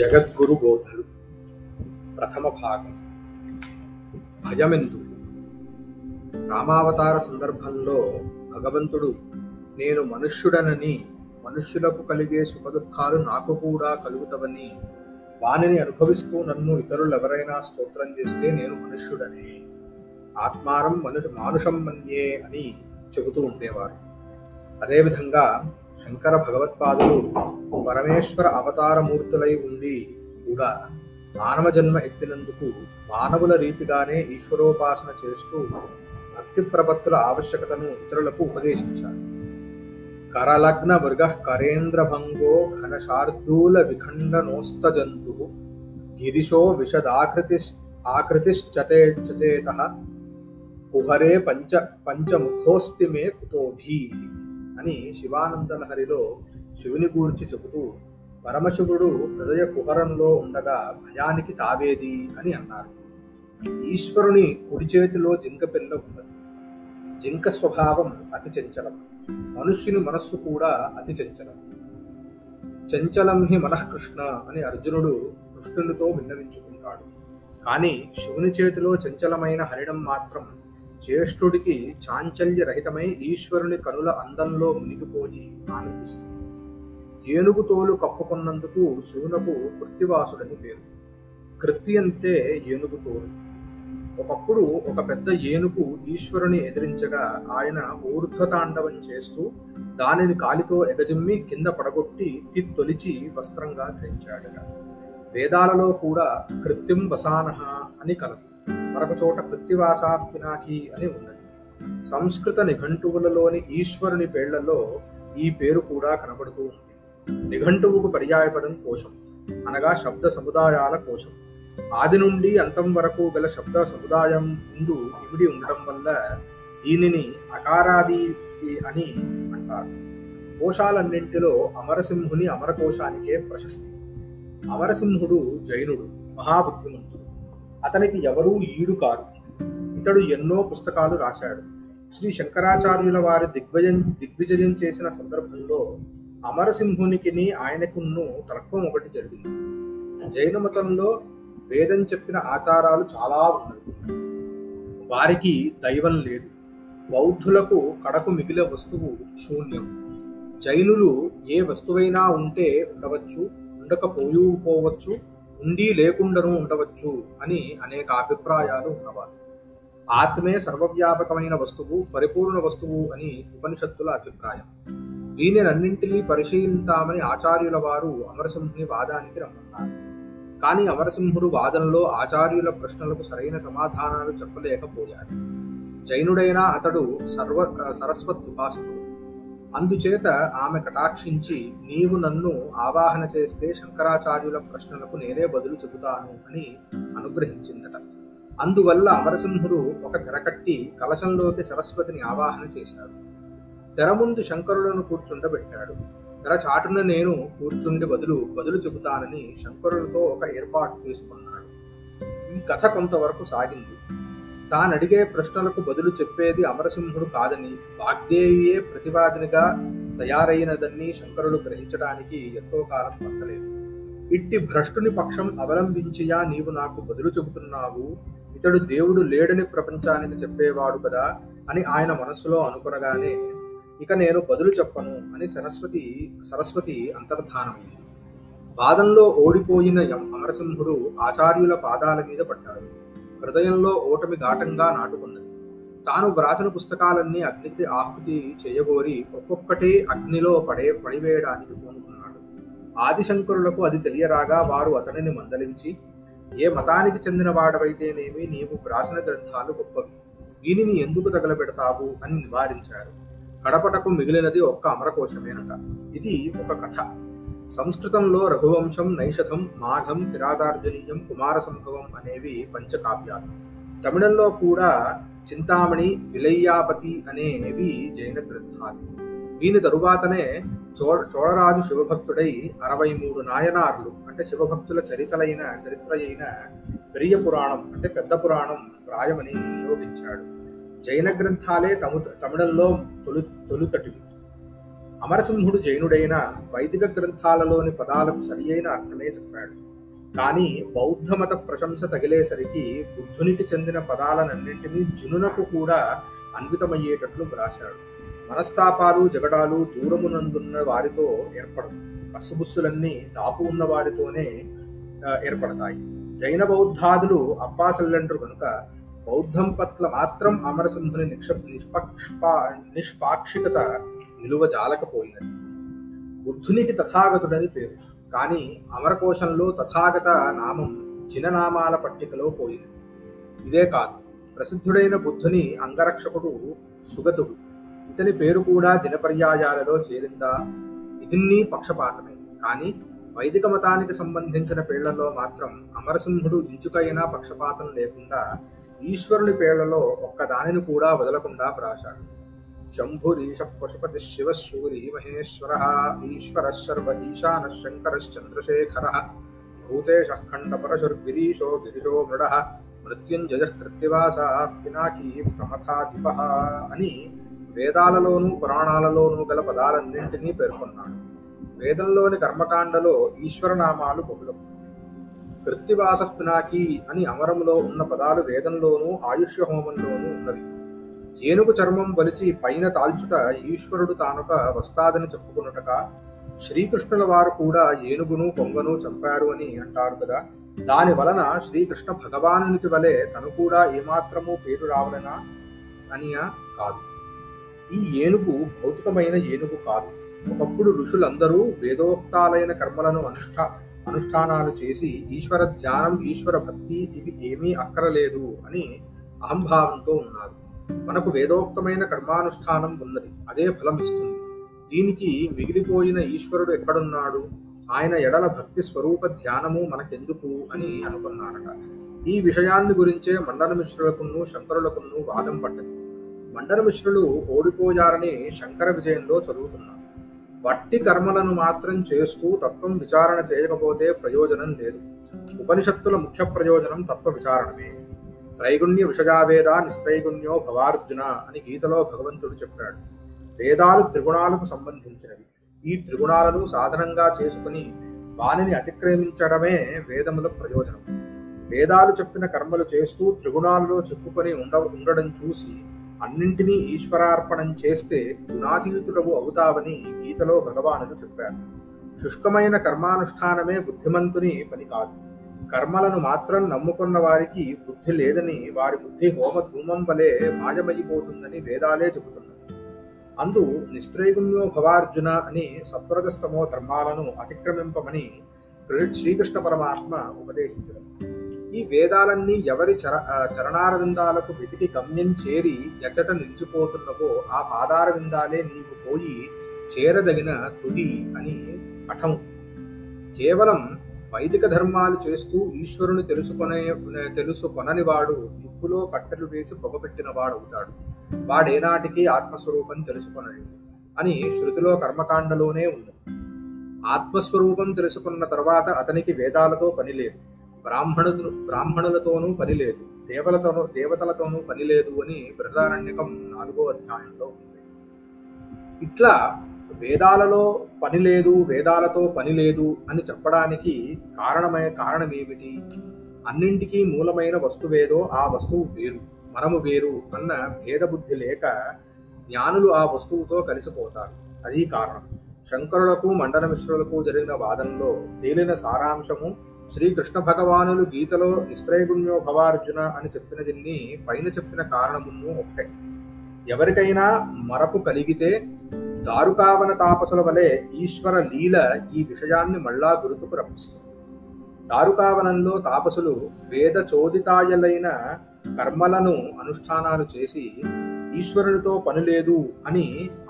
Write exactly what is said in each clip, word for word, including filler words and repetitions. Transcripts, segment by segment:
జగద్గురు బోధలు ప్రథమ భాగం. భయమెందుకు? రామావతార సందర్భంలో భగవంతుడు నేను మనుష్యుడనని, మనుష్యులకు కలిగే సుఖదుఖాలు నాకు కూడా కలుగుతావని, వానిని అనుభవిస్తూ నన్ను ఇతరులు ఎవరైనా స్తోత్రం చేస్తే నేను మనుష్యుడనే, ఆత్మారం మనుషు మానుషం మన్యే అని చెబుతూ ఉండేవారు. అదేవిధంగా శంకర భగవత్పాదుడు పరమేశ్వర అవతారమూర్తులై ఉండి కూడా మానవ జన్మ ఎత్తినందుకు మానవుల రీతిగానే ఈశ్వరోపాసన చేస్తూ భక్తి ప్రపత్తుల ఆవశ్యకతను ఇతరులకు ఉపదేశించారు. కరలగ్న వర్గ కరేంద్ర భంగో ఘనశార్దూల విఖండనోస్త జంతు గిరిశో విశదాకృతి ఆకృతిశ్చేత కుహరే పంచ పంచముఖోస్తి మే కుతోభీ అని శివానందలహరిలో శివుని గూర్చి చెబుతూ పరమశివుడు హృదయ కుహరంలో ఉండగా భయానికి తావేది అని అన్నారు. ఈశ్వరుని కుడి చేతిలో జింక పిల్ల ఉన్నది. జింక స్వభావం అతి చంచలం. మనుష్యుని మనస్సు కూడా అతి చంచలం. చంచలం హి మనఃకృష్ణ అని అర్జునుడు కృష్ణునితో విన్నవించుకుంటాడు. కానీ శివుని చేతిలో చంచలమైన హరిణం మాత్రం జ్యేష్ఠుడికి చాంచల్యరహితమై ఈశ్వరుని కనుల అందంలో మునిగిపోయి ఆనందిస్తుంది. ఏనుగు తోలు కప్పుకున్నందుకు శివునకు కృత్తివాసుడని పేరు. కృత్తి అంటే ఏనుగు తోలు. ఒకప్పుడు ఒక పెద్ద ఏనుగు ఈశ్వరుని ఎదిరించగా ఆయన ఊర్ధ్వతాండవం చేస్తూ దానిని కాలితో ఎగజిమ్మి కింద పడగొట్టి తిత్తొలిచి వస్త్రంగా ధరించాడుగా. వేదాలలో కూడా కృత్తిం వసానహ అని కలదు. మరొక చోట కృత్తివాసా పినాకి అని ఉన్నది. సంస్కృత నిఘంటువులలోని ఈశ్వరుని పేర్లలో ఈ పేరు కూడా కనబడుతూ ఉంది. నిఘంటువుకు పర్యాయపదం కోశం అనగా శబ్ద సముదాయాల కోశం. ఆది నుండి అంతం వరకు గల శబ్ద సముదాయం ముందు ఇమిడి ఉండడం వల్ల దీనిని అకారాది అని అంటారు. కోశాలన్నింటిలో అమరసింహుని అమర కోశానికే ప్రశస్తి. అమరసింహుడు జైనుడు, మహాబుద్ధిమంతుడు. అతనికి ఎవరూ ఈడు కారు. ఇతడు ఎన్నో పుస్తకాలు రాశాడు. శ్రీ శంకరాచార్యుల వారి దిగ్విజయం దిగ్విజయం చేసిన సందర్భంలో అమరసింహునికిని ఆయనకున్ను తర్కం ఒకటి జరిగింది. జైన మతంలో వేదం చెప్పిన ఆచారాలు చాలా ఉన్నాయి. వారికి దైవం లేదు. బౌద్ధులకు కడకు మిగిలిన వస్తువు శూన్యం. జైనులు ఏ వస్తువైనా ఉంటే ఉండవచ్చు, ఉండకపోయుపోవచ్చు, ఉండి లేకుండానూ ఉండవచ్చు అని అనేక అభిప్రాయాలు ఉన్నవారు. ఆత్మే సర్వవ్యాపకమైన వస్తువు, పరిపూర్ణ వస్తువు అని ఉపనిషత్తుల అభిప్రాయం. దీనినన్నింటినీ పరిశీలిస్తామని ఆచార్యుల వారు అమరసింహుని వాదానికి రమ్మన్నారు. కానీ అమరసింహుడు వాదనలో ఆచార్యుల ప్రశ్నలకు సరైన సమాధానాలు చెప్పలేకపోయారు. జైనుడైన అతడు సర్వ సరస్వత్ ఉపాసకుడు. అందుచేత ఆమె కటాక్షించి నీవు నన్ను ఆవాహన చేస్తే శంకరాచార్యుల ప్రశ్నలకు నేనే బదులు చెబుతాను అని అనుగ్రహించిందట. అందువల్ల అమరసింహుడు ఒక తెర కట్టి కలశంలోకి సరస్వతిని ఆవాహన చేశాడు. తెర ముందు శంకరులను కూర్చుండబెట్టాడు. తెర చాటున నేను కూర్చుండి బదులు బదులు చెబుతానని శంకరులతో ఒక ఏర్పాటు చేసుకున్నాడు. ఈ కథ కొంతవరకు సాగింది. తానడిగే ప్రశ్నలకు బదులు చెప్పేది అమరసింహుడు కాదని, వాగ్దేవియే ప్రతివాదినిగా తయారైనదని శంకరులు గ్రహించడానికి ఎంతో కాలం పట్టలేదు. ఇట్టి భ్రష్టుని పక్షం అవలంబించియా నీవు నాకు బదులు చెబుతున్నావు? ఇతడు దేవుడు లేడని ప్రపంచానికి చెప్పేవాడు కదా అని ఆయన మనస్సులో అనుకునగానే ఇక నేను బదులు చెప్పను అని సరస్వతి సరస్వతి అంతర్ధానమైంది. వాదంలో ఓడిపోయిన అమరసింహుడు ఆచార్యుల పాదాల మీద పడ్డాడు. హృదయంలో ఓటమి ఘాటంగా నాటుకున్నది. తాను వ్రాసిన పుస్తకాలన్నీ అగ్నికి ఆహుతి చేయగోరి ఒక్కొక్కటి అగ్నిలో పడే పడివేయడానికి పూనుకున్నాడు. ఆదిశంకరులకు అది తెలియరాగా వారు అతనిని మందలించి, ఏ మతానికి చెందిన వాడవైతేనేమి నీవు వ్రాసిన గ్రంథాలు గొప్పవి, దీనిని ఎందుకు తగలబెడతావు అని నివారించారు. కడపటకు మిగిలినది ఒక్క అమరకోశమేనట. ఇది ఒక కథ. సంస్కృతంలో రఘువంశం, నైషధం, మాఘం, కిరాదార్జనీయం, కుమార సంభవం అనేవి పంచకావ్యాలు. తమిళంలో కూడా చింతామణి, విలయ్యాపతి అనేవి జైన గ్రంథాలు. దీని తరువాతనే చో చోళరాజు శివభక్తుడై అరవై మూడు నాయనార్లు అంటే శివభక్తుల చరిత్రలైన చరిత్ర అయిన ప్రియపురాణం అంటే పెద్ద పురాణం రాయమని నియోగించాడు. జైన గ్రంథాలే తము తమిళంలో తొలి తొలుతటివి అమరసింహుడు జైనుడైన వైదిక గ్రంథాలలోని పదాలకు సరియైన అర్థమే చెప్పాడు. కానీ బౌద్ధమత ప్రశంస తగిలేసరికి బుద్ధునికి చెందిన పదాలన్నింటినీ జునునకు కూడా అన్వితమయ్యేటట్లు వ్రాశాడు. మనస్తాపాలు జగడాలు దూరమునందున్న వారితో ఏర్పడవు, కసుబుస్సులన్నీ దాపు ఉన్న వారితోనే ఏర్పడతాయి. జైన బౌద్ధాదులు అప్పాసల్లంటారు కనుక బౌద్ధం పట్ల మాత్రం అమరసింహుని నిక్ష నిష్పక్షపా నిష్పాక్షికత నిలువ జాలకపోయిందని. బుద్ధునికి తథాగతుడని పేరు, కానీ అమరకోశంలో తథాగత నామం చిన్ననామాల పట్టికలో పోయింది. ఇదే కాదు, ప్రసిద్ధుడైన బుద్ధుని అంగరక్షకుడు సుగతుడు, ఇతని పేరు కూడా జినపర్యాయాలలో చేరిందా? ఇదిన్నీ పక్షపాతమే, కానీ వైదిక మతానికి సంబంధించిన పేర్లలో మాత్రం అమరసింహుడు ఇంచుకైనా పక్షపాతం లేకుండా ఈశ్వరుని పేర్లలో ఒక్కదానిని కూడా వదలకుండా వ్రాశాడు. శంభురీష పశుపతి శివ సూరి మహేశ్వర ఈశ్వర సర్వ ఈశాన శంకరశ్చంద్రశేఖర భూతేశ ఖండపరశుర్గిరీశో గిరిశో మృడ మృత్యుంజయ కృత్తివాస పినాకీ ప్రమథాధిప అని వేదాలలోనూ పురాణాలలోనూ గల పదాలన్నింటినీ పేర్కొన్నాడు. వేదంలోని కర్మకాండలో ఈశ్వరనామాలు బహుళం. కృత్తివాస పినాకీ అని అమరంలో ఉన్న పదాలు వేదంలోనూ ఆయుష్య హోమంలోనూ ఉన్నవి. ఏనుగు చర్మం బలిచి పైన తాల్చుట ఈశ్వరుడు తానొక వస్తాదని చెప్పుకున్నటక, శ్రీకృష్ణుల వారు కూడా ఏనుగును కొంగను చంపారు అని అంటారు కదా, దాని వలన శ్రీకృష్ణ భగవానునికి వలె తను కూడా ఏమాత్రమూ పేరు రావలనా అనియా కాదు. ఈ ఏనుగు భౌతికమైన ఏనుగు కాదు. ఒకప్పుడు ఋషులందరూ వేదోక్తాలైన కర్మలను అనుష్ఠా అనుష్ఠానాలు చేసి ఈశ్వర ధ్యానం ఈశ్వర భక్తి ఇవి ఏమీ అక్కరలేదు అని అహంభావంతో ఉన్నారు. మనకు వేదోక్తమైన కర్మానుష్ఠానం ఉన్నది, అదే ఫలం ఇస్తుంది. దీనికి మిగిలిపోయిన ఈశ్వరుడు ఎక్కడున్నాడు? ఆయన ఎడల భక్తి స్వరూప ధ్యానము మనకెందుకు అని అనుకున్నారట. ఈ విషయాన్ని గురించే మండన మిశ్రులకును శంకరులకును వాదం పడ్డది. మండన మిశ్రులు ఓడిపోయారని శంకర విజయంలో చదువుతున్నారు. వట్టి కర్మలను మాత్రం చేస్తూ తత్వం విచారణ చేయకపోతే ప్రయోజనం లేదు. ఉపనిషత్తుల ముఖ్య ప్రయోజనం తత్వ విచారణమే. త్రైగుణ్య విషయావేద నిస్త్రైగుణ్యో భవార్జున అని గీతలో భగవంతుడు చెప్పాడు. వేదాలు త్రిగుణాలకు సంబంధించినవి. ఈ త్రిగుణాలను సాధనంగా చేసుకుని వానిని అతిక్రమించడమే వేదముల ప్రయోజనం. వేదాలు చెప్పిన కర్మలు చేస్తూ త్రిగుణాలలో చెప్పుకొని ఉండ ఉండడం చూసి అన్నింటినీ ఈశ్వరార్పణం చేస్తే గుణాతీతుడవు అవుతావని గీతలో భగవానుడు చెప్పారు. శుష్కమైన కర్మానుష్ఠానమే బుద్ధిమంతుని పని కాదు. కర్మలను మాత్రం నమ్ముకున్న వారికి బుద్ధి లేదని, వారి బుద్ధి హోమ ధూమం వలె మాయమైపోతుందని వేదాలే చెబుతున్నారు. అందు నిస్త్రైగుణ్యో భవార్జున అని సత్వరగస్తమో ధర్మాలను అతిక్రమింపమని శ్రీకృష్ణ పరమాత్మ ఉపదేశించడం. ఈ వేదాలన్నీ ఎవరి చర చరణారవిందాలకు వెతికి గమ్యం చేరి ఎచ్చట నిలిచిపోతున్నవో ఆ పాదారవిందాలే నీకు పోయి చేరదగిన తుది అని పఠం. కేవలం వైదిక ధర్మాలు చేస్తూ ఈశ్వరుని తెలుసుకొనే తెలుసుకొనని వాడు నిప్పులో కట్టెలు వేసి పొగపెట్టిన వాడు అవుతాడు. వాడేనాటికి ఆత్మస్వరూపం తెలుసుకొనడు అని శృతిలో కర్మకాండలోనే ఉంది. ఆత్మస్వరూపం తెలుసుకున్న తర్వాత అతనికి వేదాలతో పని లేదు, బ్రాహ్మణులు బ్రాహ్మణులతోనూ పనిలేదు, దేవలతోనూ దేవతలతోనూ పనిలేదు అని బృహదారణ్యకం నాలుగో అధ్యాయంలో ఉంది. ఇట్లా వేదాలలో పనిలేదు, వేదాలతో పనిలేదు అని చెప్పడానికి కారణమై కారణమేమిటి? అన్నింటికీ మూలమైన వస్తువేదో ఆ వస్తువు వేరు, మనము వేరు అన్న భేదబుద్ధి లేక జ్ఞానులు ఆ వస్తువుతో కలిసిపోతారు. అది కారణం. శంకరులకు మండన మిశ్రులకు జరిగిన వాదనలో తేలిన సారాంశము శ్రీకృష్ణ భగవానులు గీతలో నిస్త్రైగుణ్యో భవార్జున అని చెప్పినదిన్ని పైన చెప్పిన కారణమును ఒకటే. ఎవరికైనా మరపు కలిగితే దారుకావన తాపసుల వలె ఈశ్వర లీల ఈ విషయాన్ని మళ్ళా గుర్తుకు రప్పిస్తుంది. దారుకావనంలో తాపసులు వేద చోదితాయలైన కర్మలను అనుష్ఠానాలు చేసి ఈశ్వరునితో పనిలేదు అని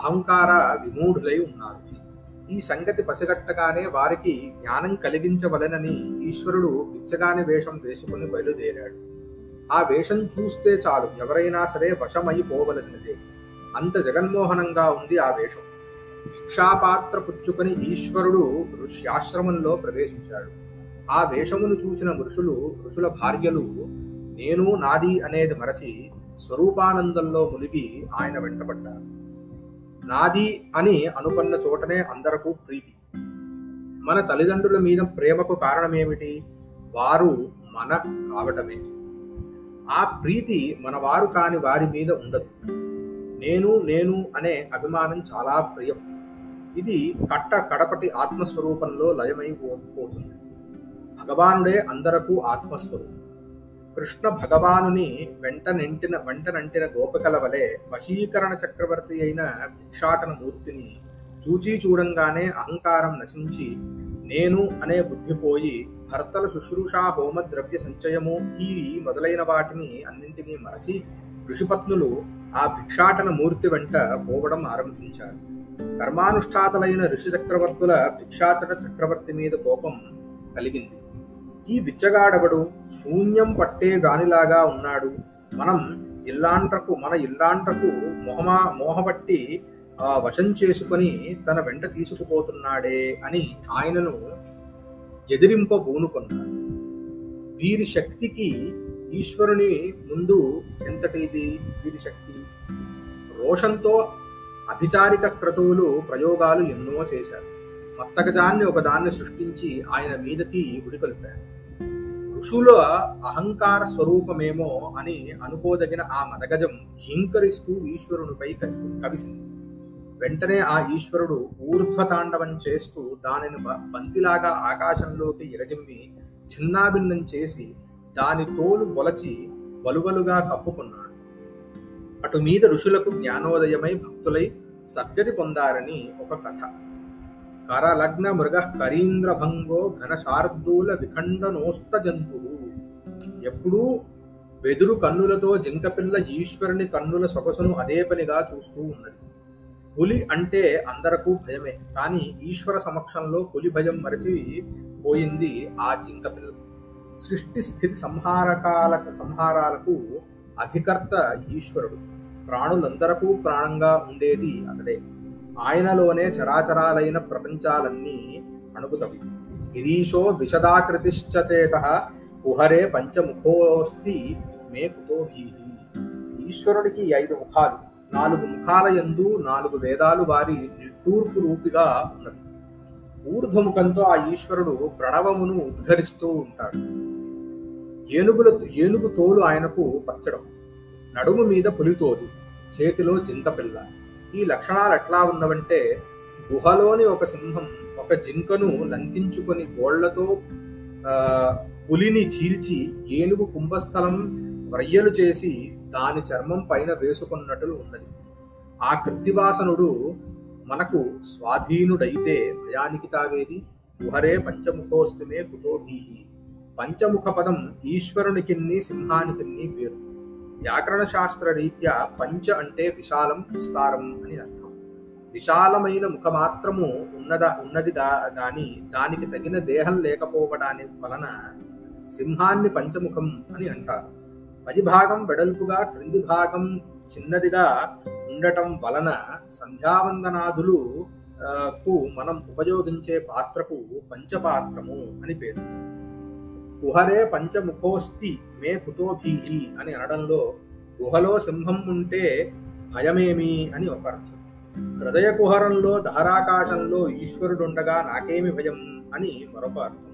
అహంకార విమూఢులై ఉన్నారు. ఈ సంగతి పసిగట్టగానే వారికి జ్ఞానం కలిగించవలెనని ఈశ్వరుడు బిచ్చగాని వేషం వేసుకుని బయలుదేరాడు. ఆ వేషం చూస్తే చాలు ఎవరైనా సరే వశమైపోవలసినదే. అంత జగన్మోహనంగా ఉంది ఆ వేషం. భిక్షాపాత్ర పుచ్చుకొని ఈశ్వరుడు ఋష్యాశ్రమంలో ప్రవేశించాడు. ఆ వేషమును చూచిన ఋషులు ఋషుల భార్యలు నేను నాది అనేది మరచి స్వరూపానందంలో మునిగి ఆయన వెంటబడ్డారు. నాది అని అనుకున్న చోటనే అందరకు ప్రీతి. మన తల్లిదండ్రుల మీద ప్రేమకు కారణమేమిటి? వారు మన కావటమే. ఆ ప్రీతి మన వారు కాని వారి మీద ఉండదు. నేను నేను అనే అభిమానం చాలా ప్రియం. ఇది కట్ట కడపటి ఆత్మస్వరూపంలో లయమైపోతుంది. భగవానుడే అందరకు ఆత్మస్వరూపం. కృష్ణ భగవానుని వెంటనంటిన వెంటనంటిన గోపికల వలె వశీకరణ చక్రవర్తి అయిన భిక్షాటన మూర్తిని చూచి చూడంగానే అహంకారం నశించి నేను అనే బుద్ధిపోయి భర్తల శుశ్రూష, హోమ ద్రవ్య సంచయము ఇవి మొదలైన వాటిని అన్నింటినీ మరచి ఋషిపత్నులు ఆ భిక్షాటన మూర్తి వెంట పోవడం ఆరంభించారు. కర్మానుష్ఠాతలైన ఋషి చక్రవర్తుల భిక్షాటన చక్రవర్తి మీద కోపం కలిగింది. ఈ బిచ్చగాడబడు శూన్యం పట్టే గానిలాగా ఉన్నాడు. మనం ఇల్లాంటకు మన ఇల్లాంటకు మోహమా మోహబట్టి వశం చేసుకుని తన వెంట తీసుకుపోతున్నాడే అని ఆయనను ఎదిరింప పూనుకున్నాడు. వీరి శక్తికి ఈశ్వరుని ముందు ఎంతటిది వీరి శక్తి? రోషంతో అభిచారిక క్రతువులు ప్రయోగాలు ఎన్నో చేశారు. మత్తకజాన్ని ఒకదాన్ని సృష్టించి ఆయన మీదకి ఉడికొల్పారు. ఋషుల అహంకార స్వరూపమేమో అని అనుకోదగిన ఆ మదగజం హింకరిస్తూ ఈశ్వరునిపై కవిసింది. వెంటనే ఆ ఈశ్వరుడు ఊర్ధ్వతాండవం చేస్తూ దానిని బంతిలాగా ఆకాశంలోకి ఎగజిమ్మి చిన్నాభిన్నం చేసి దాని తోలు వలచి వలువలుగా కప్పుకున్నాడు. అటు మీద ఋషులకు జ్ఞానోదయమై భక్తులై సద్గతి పొందారని ఒక కథ. కరలగ్న మృగ కరీంద్రభంగో ఘనశార్దూల విఖండనోస్త జంతువు. ఎప్పుడూ వెదురు కన్నులతో జింకపిల్ల ఈశ్వరుని కన్నుల సొగసును అదే పనిగా చూస్తూ ఉన్నది. పులి అంటే అందరకూ భయమే, కానీ ఈశ్వర సమక్షంలో పులి భయం మరచి పోయింది ఆ జింకపిల్ల. సృష్టి స్థితి సంహారకాలకు సంహారాలకు అధికర్త ఈశ్వరుడు. ప్రాణులందరకూ ప్రాణంగా ఉండేది అతడే. ఆయనలోనే చరాచరాలైన ప్రపంచాలన్నీ అణుగుతవి. గిరీశో విశదాకృతిశ్చేత కుహరే పంచముఖోస్తి మే కుతో వీహి. ఈశ్వరుడికి ఐదు ముఖాలు, నాలుగు ముఖాల యందు నాలుగు వేదాలు వారి నిట్టూర్పు రూపిగా ఉన్నది. ఊర్ధ్వముఖంతో ఆ ఈశ్వరుడు ప్రణవమును ఉద్ఘరిస్తూ ఉంటాడు. ఏనుగుల ఏనుగు తోలు ఆయనకు పచ్చడం, నడుము మీద పులితోలు, చేతిలో జింకపిల్ల. ఈ లక్షణాలు ఎట్లా ఉన్నవంటే గుహలోని ఒక సింహం ఒక జింకను లంకించుకొని గోళ్లతో పులిని చీల్చి ఏనుగు కుంభస్థలం రయ్యలు చేసి దాని చర్మం పైన వేసుకున్నట్లు ఉన్నది. ఆ కృత్తివాసనుడు మనకు స్వాధీనుడైతే భయానికి తావేది. కుహరే పంచముఖోస్తుమే కుతో భీహి. పంచముఖ పదం ఈశ్వరునికిన్ని సింహానికిన్ని పేరు. వ్యాకరణ శాస్త్ర రీత్యా పంచ అంటే విశాలం, విస్తారం అని అర్థం. విశాలమైన ముఖమాత్రము ఉన్నదా ఉన్నది గాని దానికి తగిన దేహం లేకపోవడాని వలన సింహాన్ని పంచముఖం అని అంటారు. పై భాగం వెడల్పుగా, క్రింది భాగం చిన్నదిగా ఉండటం వలన సంధ్యావందనాదులు కు మనం ఉపయోగించే పాత్రకు పంచపాత్రము అని పేరు. కుహరే పంచముఖోస్తి మే కుతో భీహి అని అనడంలో గుహలో సింహం ఉంటే భయమేమి అని ఒక అర్థం. హృదయ కుహరంలో ధారాకాశంలో ఈశ్వరుడుండగా నాకేమి భయం అని మరొక అర్థం.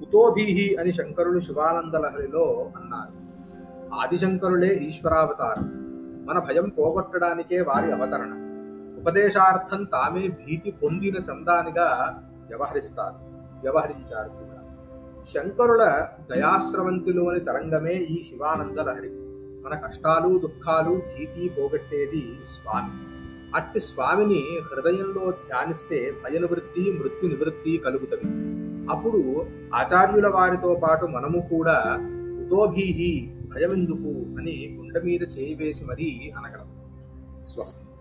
కుతో భీహి అని శంకరులు శివానందలహరిలో అన్నారు. ఆదిశంకరులే ఈశ్వరావతారం. మన భయం పోగొట్టడానికే వారి అవతరణ. ఉపదేశార్థం తామే భీతి పొందిన చందానిగా వ్యవహరిస్తారు వ్యవహరించారు కూడా. శంకరుల దయాస్రవంతిలోని తరంగమే ఈ శివానందలహరి. మన కష్టాలు దుఃఖాలు భీతి పోగొట్టేది స్వామి. అట్టి స్వామిని హృదయంలో ధ్యానిస్తే భయనివృత్తి మృత్యు నివృత్తి కలుగుతుంది. అప్పుడు ఆచార్యుల వారితో పాటు మనము కూడా ఉతోభీహి భయమెందుకు అని గుండె మీద చేయి వేసి మరీ అనగలం. స్వస్తి.